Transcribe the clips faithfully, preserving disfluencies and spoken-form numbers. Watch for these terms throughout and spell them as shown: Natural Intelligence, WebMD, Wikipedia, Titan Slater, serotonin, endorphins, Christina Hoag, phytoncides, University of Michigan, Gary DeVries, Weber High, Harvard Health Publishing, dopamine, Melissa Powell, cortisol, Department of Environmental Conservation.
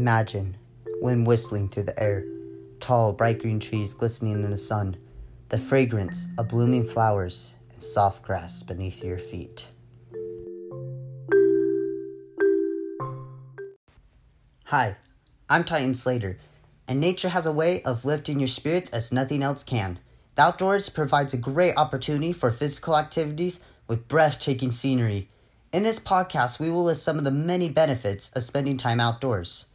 Imagine, wind whistling through the air, tall, bright green trees glistening in the sun, the fragrance of blooming flowers and soft grass beneath your feet. Hi, I'm Titan Slater, and nature has a way of lifting your spirits as nothing else can. The outdoors provides a great opportunity for physical activities with breathtaking scenery. In this podcast, we will list some of the many benefits of spending time outdoors.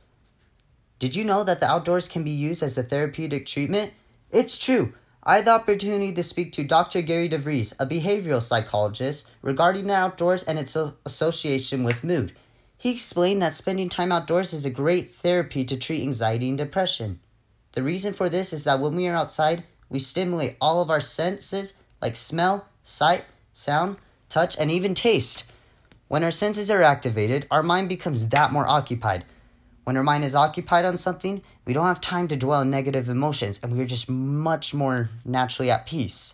Did you know that the outdoors can be used as a therapeutic treatment? It's true! I had the opportunity to speak to Doctor Gary DeVries, a behavioral psychologist, regarding the outdoors and its association with mood. He explained that spending time outdoors is a great therapy to treat anxiety and depression. The reason for this is that when we are outside, we stimulate all of our senses like smell, sight, sound, touch, and even taste. When our senses are activated, our mind becomes that more occupied. When our mind is occupied on something, we don't have time to dwell on negative emotions, and we're just much more naturally at peace.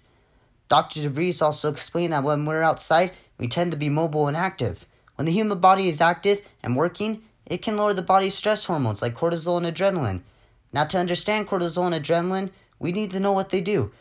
Doctor DeVries also explained that when we're outside, we tend to be mobile and active. When the human body is active and working, it can lower the body's stress hormones like cortisol and adrenaline. Now, to understand cortisol and adrenaline, we need to know what they do.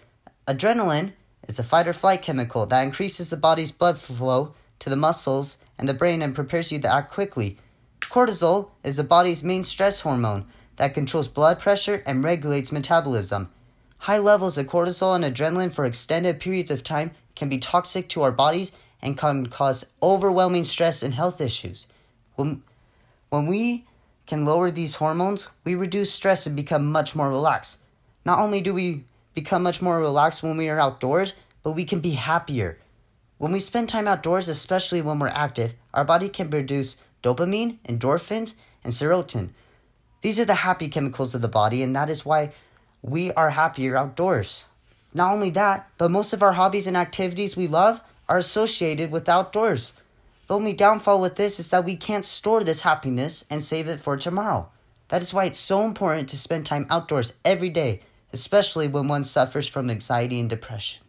Adrenaline is a fight-or-flight chemical that increases the body's blood flow to the muscles and the brain and prepares you to act quickly. Cortisol is the body's main stress hormone that controls blood pressure and regulates metabolism. High levels of cortisol and adrenaline for extended periods of time can be toxic to our bodies and can cause overwhelming stress and health issues. When, when we can lower these hormones, we reduce stress and become much more relaxed. Not only do we become much more relaxed when we are outdoors, but we can be happier. When we spend time outdoors, especially when we're active, our body can produce dopamine, endorphins, and serotonin. These are the happy chemicals of the body, and that is why we are happier outdoors. Not only that, but most of our hobbies and activities we love are associated with outdoors. The only downfall with this is that we can't store this happiness and save it for tomorrow. That is why it's so important to spend time outdoors every day, especially when one suffers from anxiety and depression.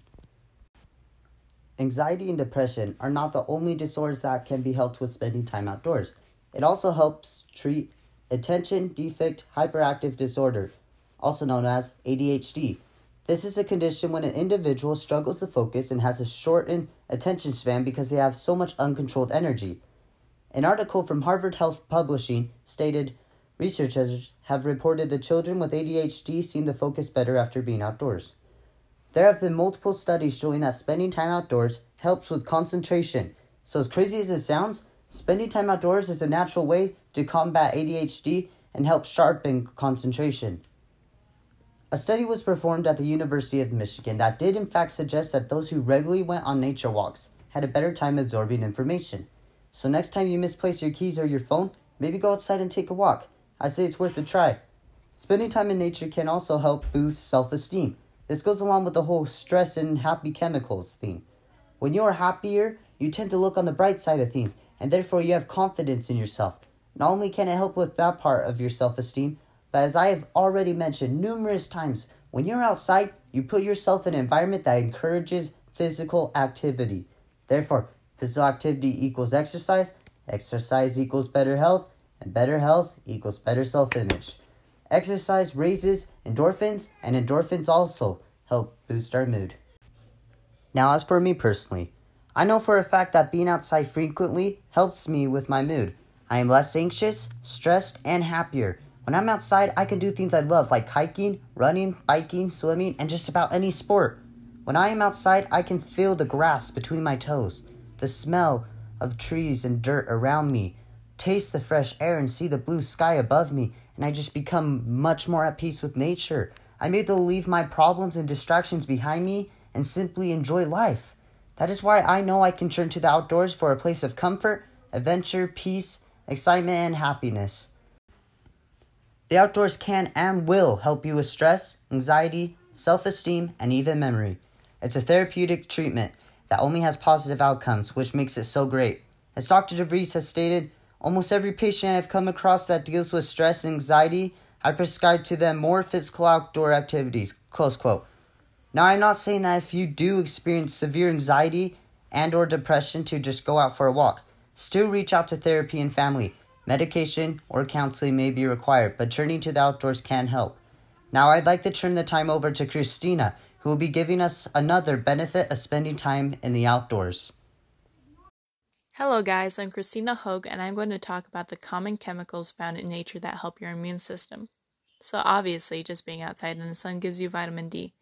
Anxiety and depression are not the only disorders that can be helped with spending time outdoors. It also helps treat attention deficit hyperactive disorder, also known as A D H D. This is a condition when an individual struggles to focus and has a shortened attention span because they have so much uncontrolled energy. An article from Harvard Health Publishing stated, researchers have reported that children with A D H D seem to focus better after being outdoors. There have been multiple studies showing that spending time outdoors helps with concentration. So as crazy as it sounds, spending time outdoors is a natural way to combat A D H D and help sharpen concentration. A study was performed at the University of Michigan that did in fact suggest that those who regularly went on nature walks had a better time absorbing information. So next time you misplace your keys or your phone, maybe go outside and take a walk. I say it's worth a try. Spending time in nature can also help boost self-esteem. This goes along with the whole stress and happy chemicals theme. When you are happier, you tend to look on the bright side of things, and therefore you have confidence in yourself. Not only can it help with that part of your self-esteem, but as I have already mentioned numerous times, when you're outside, you put yourself in an environment that encourages physical activity. Therefore, physical activity equals exercise, exercise equals better health, and better health equals better self-image. Exercise raises endorphins, and endorphins also help boost our mood. Now, as for me personally, I know for a fact that being outside frequently helps me with my mood. I am less anxious, stressed, and happier. When I'm outside, I can do things I love like hiking, running, biking, swimming, and just about any sport. When I am outside, I can feel the grass between my toes, the smell of trees and dirt around me, taste the fresh air and see the blue sky above me, and I just become much more at peace with nature. I'm able to leave my problems and distractions behind me and simply enjoy life. That is why I know I can turn to the outdoors for a place of comfort, adventure, peace, excitement, and happiness. The outdoors can and will help you with stress, anxiety, self-esteem, and even memory. It's a therapeutic treatment that only has positive outcomes, which makes it so great. As Doctor DeVries has stated, almost every patient I have come across that deals with stress and anxiety, I prescribe to them more physical outdoor activities, close quote. Now, I'm not saying that if you do experience severe anxiety and or depression to just go out for a walk. Still reach out to therapy and family. Medication or counseling may be required, but turning to the outdoors can help. Now I'd like to turn the time over to Christina, who will be giving us another benefit of spending time in the outdoors. Hello guys, I'm Christina Hoag, and I'm going to talk about the common chemicals found in nature that help your immune system. So obviously, just being outside in the sun gives you vitamin D,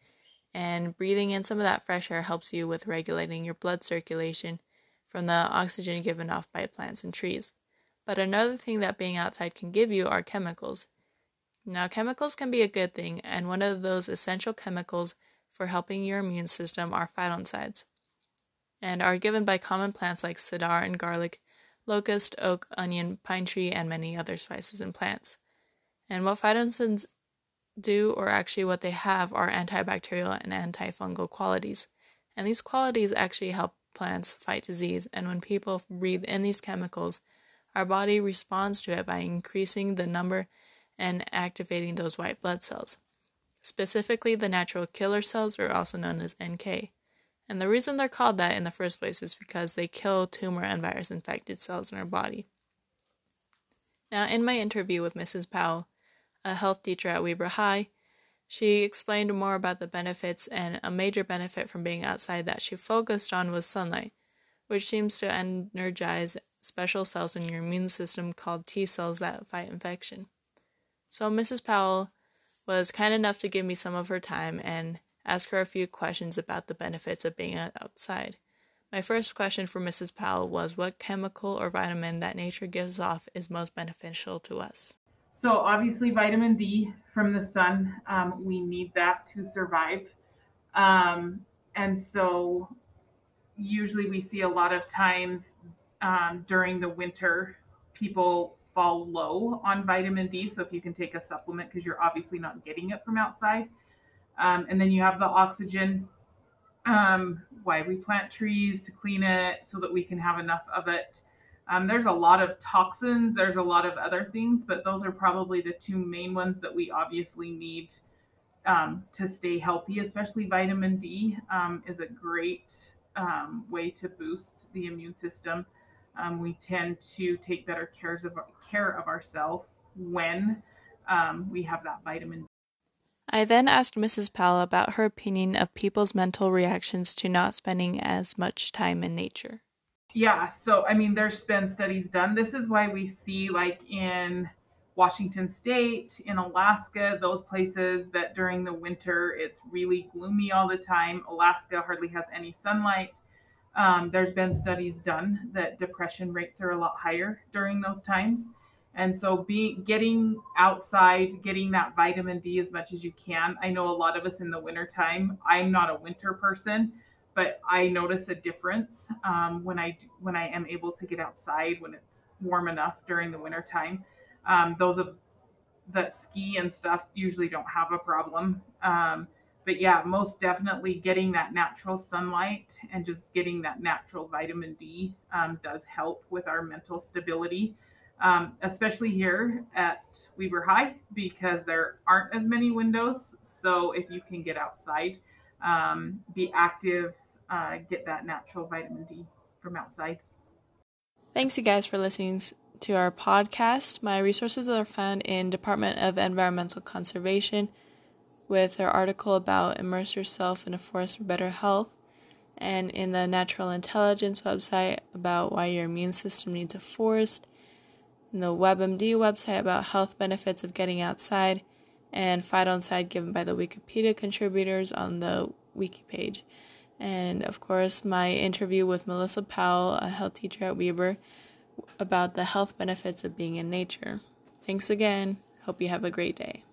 and breathing in some of that fresh air helps you with regulating your blood circulation from the oxygen given off by plants and trees. But another thing that being outside can give you are chemicals. Now, chemicals can be a good thing, and one of those essential chemicals for helping your immune system are phytoncides, and are given by common plants like cedar and garlic, locust, oak, onion, pine tree, and many other spices and plants. And what phytoncides do, or actually what they have, are antibacterial and antifungal qualities. And these qualities actually help plants fight disease, and when people breathe in these chemicals, our body responds to it by increasing the number and activating those white blood cells. Specifically, the natural killer cells are also known as N K. And the reason they're called that in the first place is because they kill tumor and virus-infected cells in our body. Now, in my interview with Missus Powell, a health teacher at Weber High, she explained more about the benefits, and a major benefit from being outside that she focused on was sunlight, which seems to energize special cells in your immune system called T cells that fight infection. So Missus Powell was kind enough to give me some of her time and ask her a few questions about the benefits of being outside. My first question for Missus Powell was, what chemical or vitamin that nature gives off is most beneficial to us? So obviously vitamin D from the sun, um, we need that to survive. Um, and so usually we see a lot of times um, during the winter, people fall low on vitamin D. So if you can take a supplement, because you're obviously not getting it from outside. Um, and then you have the oxygen, um, why we plant trees, to clean it so that we can have enough of it. Um, there's a lot of toxins, there's a lot of other things, but those are probably the two main ones that we obviously need um, to stay healthy, especially vitamin D um, is a great um, way to boost the immune system. Um, we tend to take better cares of, care of ourselves when um, we have that vitamin D. I then asked Missus Powell about her opinion of people's mental reactions to not spending as much time in nature. Yeah, so I mean, there's been studies done. This is why we see, like in Washington State, in Alaska, those places that during the winter, it's really gloomy all the time. Alaska hardly has any sunlight. Um, there's been studies done that depression rates are a lot higher during those times. And so being getting outside, getting that vitamin D as much as you can. I know a lot of us in the wintertime, I'm not a winter person, but I notice a difference um, when I when I am able to get outside when it's warm enough during the wintertime. Um, those of that ski and stuff usually don't have a problem. Um, but yeah, most definitely getting that natural sunlight and just getting that natural vitamin D um, does help with our mental stability. Um, especially here at Weber High, because there aren't as many windows. So if you can get outside, um, be active, uh, get that natural vitamin D from outside. Thanks you guys for listening to our podcast. My resources are found in Department of Environmental Conservation with their article about immerse yourself in a forest for better health, and in the Natural Intelligence website about why your immune system needs a forest, and the WebMD website about health benefits of getting outside, and phytoncide given by the Wikipedia contributors on the wiki page. And of course, my interview with Melissa Powell, a health teacher at Weber, about the health benefits of being in nature. Thanks again. Hope you have a great day.